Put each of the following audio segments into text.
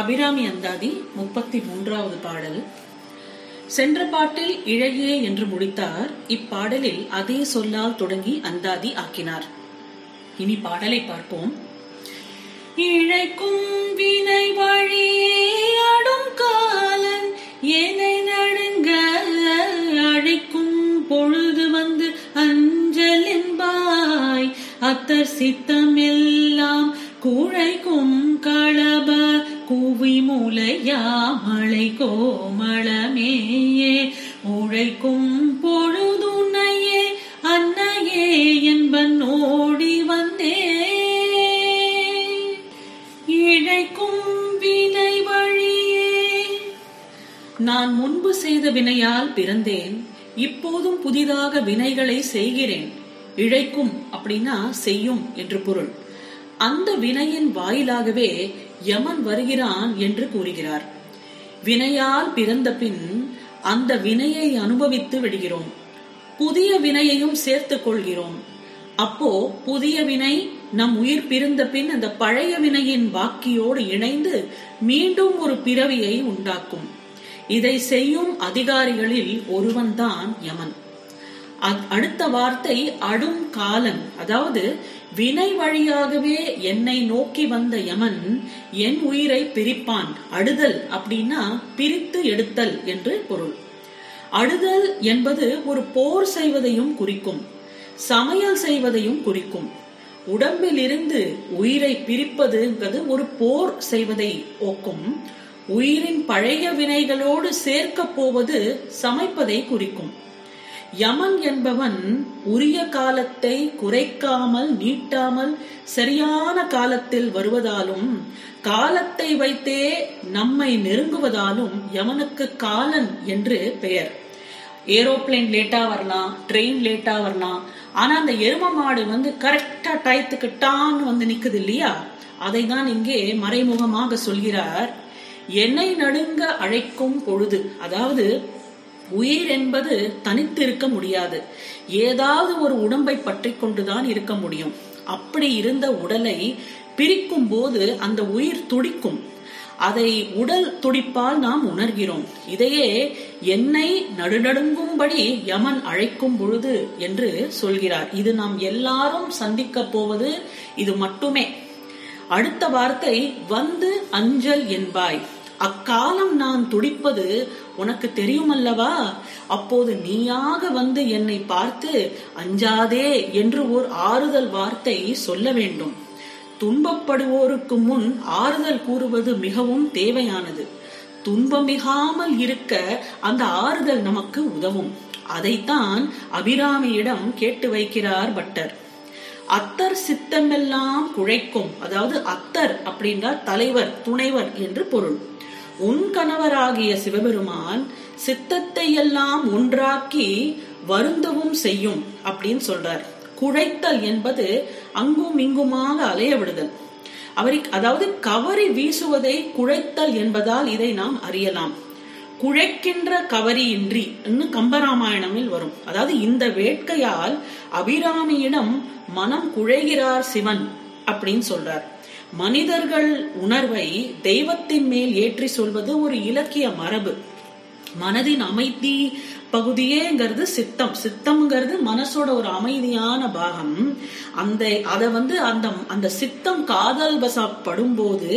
அபிராமி அந்தாதி 33வது பாடல். சென்ற பாட்டில் இழையே என்று முடித்தார். இப்பாடலில் அதே சொல்லால் தொடங்கி அந்தாதி ஆக்கினார். இனி பாடலை பார்ப்போம். இழைக்கும் வினை வழியே ஆடும் காலன் ஏனை நடுங்க அழைக்கும் பொழுது வந்து அஞ்சல் என்பாய் அத்தர் சித்தம் எல்லாம் கூழைக்கும் களப கூவி மூலையா மழை கோமளமேயே உழைக்கும் பொழுதுணையே அன்னையே என்பன் ஓடி வந்தே. இழைக்கும் வினை வழியே, நான் முன்பு செய்த வினையால் பிறந்தேன், இப்போதும் புதிதாக வினைகளை செய்கிறேன். இழைக்கும் அப்படின்னா செய்யும் என்று பொருள். அந்த வினையின் வாயிலாகவே யமன் வருகிறான் என்று கூறுகிறார். வினையால் பிறந்த பின் அந்த வினையை அனுபவித்து விடுகிறோம், புதிய வினையையும் சேர்த்துக் கொள்கிறோம். அப்போ புதிய வினை நம் உயிர் பிறந்த பின் அந்த பழைய வினையின் பாக்கியோடு இணைந்து மீண்டும் ஒரு பிறவியை உண்டாக்கும். இதை செய்யும் அதிகாரிகளில் ஒருவன் தான் யமன். அடுத்த வார்த்தை அடும் காலன், அதாவது வினை வழியாகவே என்னை நோக்கி வந்த யமன் என் உயிரை பிரிப்பான். அடுதல் அப்படின்னா பிரித்து எடுத்தல் என்று பொருள். அடுதல் என்பது ஒரு போர் செய்வதையும் குறிக்கும், சமையல் செய்வதையும் குறிக்கும். உடம்பில் இருந்து உயிரை பிரிப்பதுங்கிறது ஒரு போர் செய்வதை ஒக்கும். உயிரின் பழைய வினைகளோடு சேர்க்க போவது சமைப்பதை குறிக்கும். யமன் என்பவன் உரிய காலத்தை குறைக்காமல் நீட்டாமல் சரியான காலத்தில் வருவதாலும் காலத்தை வைத்தே நம்மை நெருங்குவதாலும் யமனுக்கு காலன் என்று பெயர். ஏரோப்ளேன் லேட்டா வரலாம், ட்ரெயின் லேட்டா வரலாம், ஆனா அந்த எரும மாடு வந்து கரெக்டா டயத்துக்கு டான்னு வந்து நிக்குது இல்லையா? அதை தான் இங்கே மறைமுகமாக சொல்கிறார். என்னை நடுங்க அழைக்கும் பொழுது, அதாவது உயிர் என்பது தனித்து இருக்க முடியாது, ஏதாவது ஒரு உடம்பை பற்றி கொண்டுதான் இருக்க முடியும். அப்படி இருந்த உடலை பிரிக்கும் போது அந்த உயிர் துடிக்கும், அதை உடல் துடிப்பால் நாம் உணர்கிறோம். இதையே என்னை நடுநடுங்கும்படி யமன் அழைக்கும் பொழுது என்று சொல்கிறார். இது நாம் எல்லாரும் சந்திக்க போவது இது மட்டுமே. அடுத்த வார்த்தை வந்து அஞ்சல் என்பாய், அக்காலம் நான் துடிப்பது உனக்கு தெரியுமல்லவா? அப்போது நீயாக வந்து என்னை பார்த்து அஞ்சாதே என்று ஓர் ஆறுதல் வார்த்தை சொல்ல வேண்டும். துன்பப்படுவோருக்கு முன் ஆறுதல் கூறுவது மிகவும் தேவையானது. துன்பமிகாமல் இருக்க அந்த ஆறுதல் நமக்கு உதவும். அதைத்தான் அபிராமியிடம் கேட்டு வைக்கிறார் பட்டர். அத்தர் சித்தமெல்லாம் குழைக்கும், அதாவது அத்தர் அப்படின்றார் தலைவர் துணைவர் என்று பொருள். உன் கணவராகிய சிவபெருமான் சித்தத்தை எல்லாம் ஒன்றாக்கி வருந்தவும் செய்யும் அப்படின்னு சொல்றார். குழைத்தல் என்பது அங்கும் இங்குமாக அலைய விடுதல், அதாவது கவரி வீசுவதை குழைத்தல் என்பதால் இதை நாம் அறியலாம். குழைக்கின்ற கவரி இன்றி இன்னும் கம்பராமாயணமில் வரும். அதாவது இந்த வேட்கையால் அபிராமியிடம் மனம் குழைகிறார் சிவன் அப்படின்னு சொல்றார். மனிதர்கள் உணர்வை தெய்வத்தின் மேல் ஏற்றி சொல்வது ஒரு இலக்கிய மரபு. மனதின் அமைதி பகுதியேங்கிறது சித்தம், சித்தம்ங்கிறது மனசோட ஒரு அமைதியான பாகம். அந்த சித்தம் காதல் வசப்படும் போது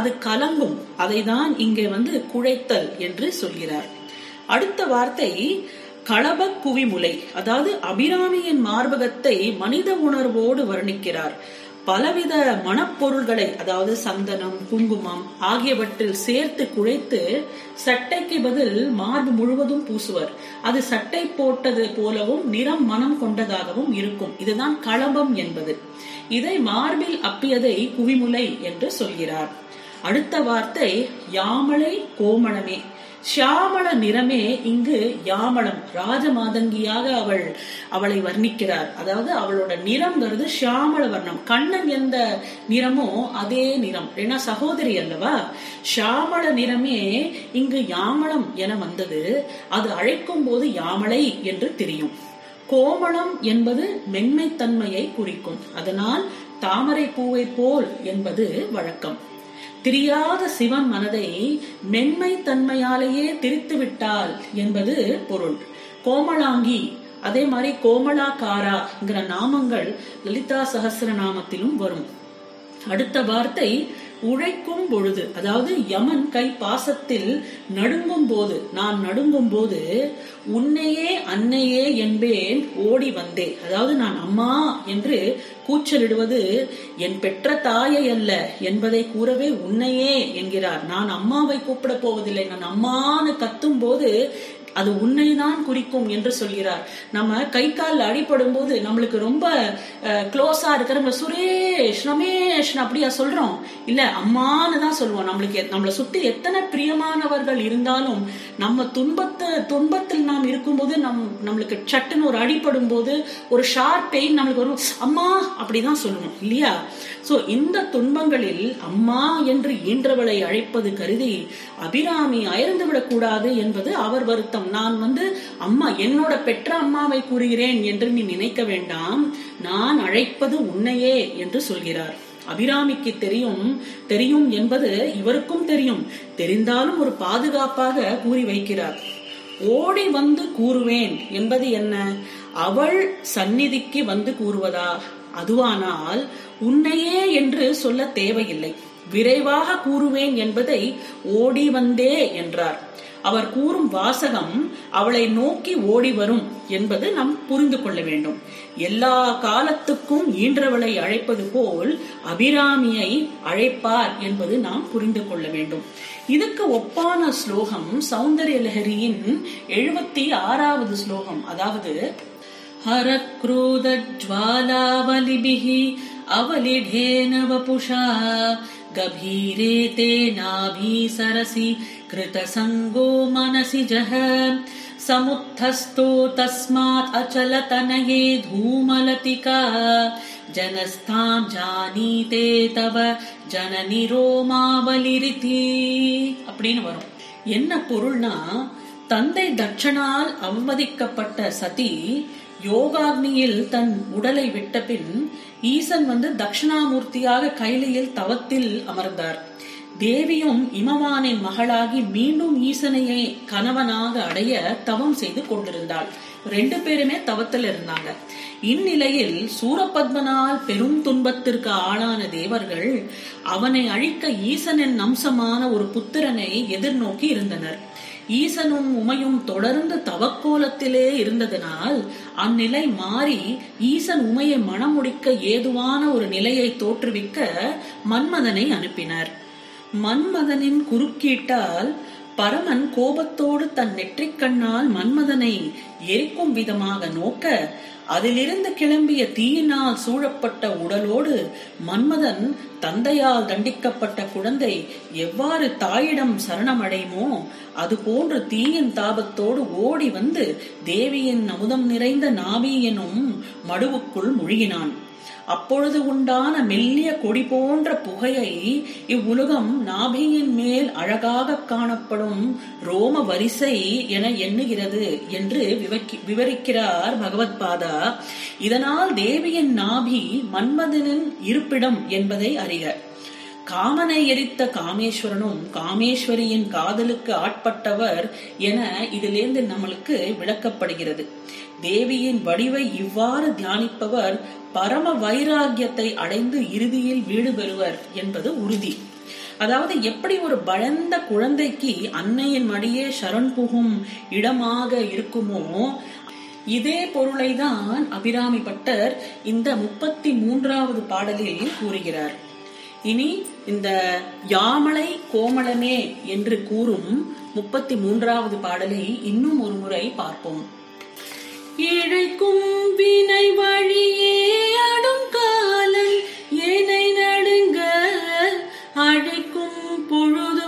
அது கலங்கும். அதை தான் இங்கே வந்து குழைத்தல் என்று சொல்கிறார். அடுத்த வார்த்தை களப குவிமுலை, அதாவது அபிராமியின் மார்பகத்தை மனித உணர்வோடு வர்ணிக்கிறார். பலவித மணப்பொருள்களை, அதாவது சந்தனம் குங்குமம் ஆகியவற்றில் சேர்த்து குழைத்து சட்டைக்கு பதில் மார்பு முழுவதும் பூசுவர். அது சட்டை போட்டது போலவும் நிறம் மனம் கொண்டதாகவும் இருக்கும். இதுதான் களபம் என்பது. இதை மார்பில் அப்பியதை குவிமுலை என்று சொல்கிறார். அடுத்த வார்த்தை யாமலை கோமணமே, ஷியாமள நிறமே. இங்கு யாமளம் ராஜமாதங்கியாக அவளை வர்ணிக்கிறார். அதாவது அவளோட நிறம்ங்கிறது ஷியாமள வர்ணம். கண்ணன் எந்த நிறமோ அதே நிறம், ஏன்னா சகோதரி அல்லவா? ஷியாமள நிறமே இங்கு யாமளம் என வந்தது. அது அழைக்கும் போது யாமலை என்று தெரியும். கோமளம் என்பது மென்மைத்தன்மையை குறிக்கும். அதனால் தாமரை பூவை போல் என்பது வழக்கம். திரியாத சிவன் மனதை மென்மை தன்மையாலேயே திரித்து விட்டாள் என்பது பொருள். கோமலாங்கி, அதே மாதிரி கோமலாக்காராங்கிற நாமங்கள் லலிதா சகசிர நாமத்திலும் வரும். அடுத்த வார்த்தை உழைக்கும் பொழுது, அதாவது யமன் கை பாசத்தில் நடுங்கும் போது, நான் நடுங்கும் போது உன்னையே அன்னையே என்பேன் ஓடி வந்தேன். அதாவது நான் அம்மா என்று கூச்சலிடுவது என் பெற்ற தாயை அல்ல என்பதை கூறவே உன்னையே என்கிறார். நான் அம்மாவை கூப்பிட போவதில்லை, நான் அம்மானு கத்தும் போது அது உன்னை தான் குறிக்கும் என்று சொல்கிறார். நம்ம கை கால் அடிபடும் போது நம்மளுக்கு ரொம்ப க்ளோஸா இருக்கிற சுரேஷ் ரமேஷ் அப்படியா சொல்றோம், இல்ல அம்மானு தான் சொல்லுவோம். நம்மளுக்கு நம்மளை சுற்றி எத்தனை பிரியமானவர்கள் இருந்தாலும் நம்ம துன்பத்தில் நாம் இருக்கும்போது நம்மளுக்கு சட்டுன்னு ஒரு அடிபடும் போது ஒரு ஷார்ப் பெயின் நம்மளுக்கு வரும், அம்மா அப்படிதான் சொல்லுவோம் இல்லையா? சோ இந்த துன்பங்களில் அம்மா என்று ஈன்றவளை அழைப்பது கருதி அபிராமி அயர்ந்து விடக்கூடாது என்பது அவர் வருத்தம். நான் அம்மா என்னோட பெற்ற அம்மாவை கூறுகிறேன் என்று நீ நினைக்க வேண்டாம், நான் அழைப்பது உன்னையே என்று சொல்கிறார். அபிராமிக்கு தெரியும் என்பது இவருக்கும் தெரியும், தெரிந்தாலும் ஒரு பாதுகாப்பாக கூறி வைக்கிறார். ஓடி வந்து கூறுவேன் என்பது என்ன? அவள் சந்நிதிக்கு வந்து கூறுவதா? அதுவானால் உன்னையே என்று சொல்ல தேவையில்லை, விரைவாக கூறுவேன் என்பதை ஓடி வந்தே என்றார். அவர் கூறும் வாசகம் அவளை நோக்கி ஓடி வரும் என்பது நாம் புரிந்து கொள்ள வேண்டும். எல்லா காலத்துக்கும் ஈன்றவளை அழைப்பது போல் அபிராமியை அழைப்பார் என்பது நாம் புரிந்து கொள்ள வேண்டும். இதுக்கு ஒப்பான ஸ்லோகம் சௌந்தர்யலகரியின் 76வது ஸ்லோகம், அதாவது ஹரக்ரூதஜ்வாலாவலிபிஹி அவலிடேனவபுஷா கபீரே தேநாபி சரசி கிருதசங்கோ மனசி ஜஹ சமுத்தஸ்தோ தஸ்மாத் அச்சலதனயே தூமலதிகா ஜனஸ்தாம் ஜானீதே தவ ஜனனி ரோமாவலிரிதி அப்படின்னு வரும். என்ன பொருள்னா, தந்தை தட்சணால் அவமதிக்கப்பட்ட சதி யோகாக்னியில் தன் உடலை விட்ட பின் ஈசன் தட்சணாமூர்த்தியாக கைலையில் தவத்தில் அமர்ந்தார். தேவியும் இமவானின் மகளாகி மீண்டும் ஈசனையை கணவனாக அடைய தவம் செய்து கொண்டிருந்தாள். ரெண்டு பேருமே தவத்தில் இருந்தாங்க. இந்நிலையில் சூரபத்மனால் பெரும் துன்பத்திற்கு ஆளான தேவர்கள் அவனை அழிக்க ஈசனின் அம்சமான ஒரு புத்திரனை எதிர்நோக்கி இருந்தனர். ஈசனும் உமையும் தொடர்ந்து தவக்கோலத்திலே இருந்ததனால் அந்நிலை மாறி ஈசன் உமையை மணமுடிக்க ஏதுவான ஒரு நிலையை தோற்றுவிக்க மன்மதனை அனுப்பினார். மன்மதனின் குறுக்கீட்டால் பரமன் கோபத்தோடு தன் நெற்றிக்கண்ணால் மன்மதனை எரிக்கும் விதமாக நோக்க அதிலிருந்து கிளம்பிய தீயினால் சூழப்பட்ட உடலோடு மன்மதன் தந்தையால் தண்டிக்கப்பட்ட குழந்தை எவ்வாறு தாயிடம் சரணமடையுமோ அதுபோன்று தீயின் தாபத்தோடு ஓடி வந்து தேவியின் அமுதம் நிறைந்த நாபி எனும் மடுவுக்குள் முழுகினான். அப்பொழுது உண்டான மெல்லிய கொடி போன்ற புகையை இவ்வுலகம் நாபியின் மேல் அழகாக காணப்படும் ரோம வரிசை என எண்ணுகிறது என்று விவரிக்கிறார் பகவத் பாதா. இதனால் தேவியின் நாபி மன்மதனின் இருப்பிடம் என்பதை அறிக. காமனை எரித்த காமேஸ்வரனும் காமேஸ்வரியின் காதலுக்கு ஆட்பட்டவர் என இதிலிருந்து நம்மளுக்கு விளக்கப்படுகிறது. தேவியின் வடிவை இவ்வாறு தியானிப்பவர் பரம வைராகியத்தை அடைந்து இறுதியில் வீடு பெறுவர் என்பது உறுதி. அதாவது எப்படி ஒரு பலந்த குழந்தைக்கு அன்னையின் மடியே சரண் புகும் இடமாக இருக்குமோ, இதே பொருளை தான் அபிராமி பட்டர் இந்த 33வது பாடலில் கூறுகிறார். இனி இந்த யாமலை கோமளமே என்று கூறும் 33வது பாடலை இன்னும் ஒரு முறை பார்ப்போம். இழைக்கும் வினை வழியே அடும் காலன் ஏனை நடுங்க அழைக்கும் பொழுது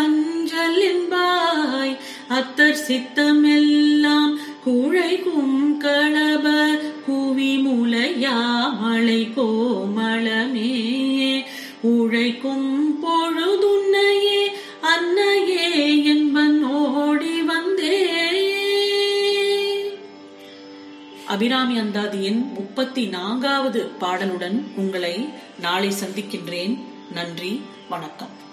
அஞ்சல் என்பாய் அத்தர் சித்தமெல்லாம் குழைக்கும் களப குவி முலையாமலை கோமளமே உழைக்கும் பொழுதுன்னையே அன்னையே என்பன் ஓடி வந்தே. அபிராமி அந்தாதியின் 34வது பாடலுடன் உங்களை நாளை சந்திக்கின்றேன். நன்றி, வணக்கம்.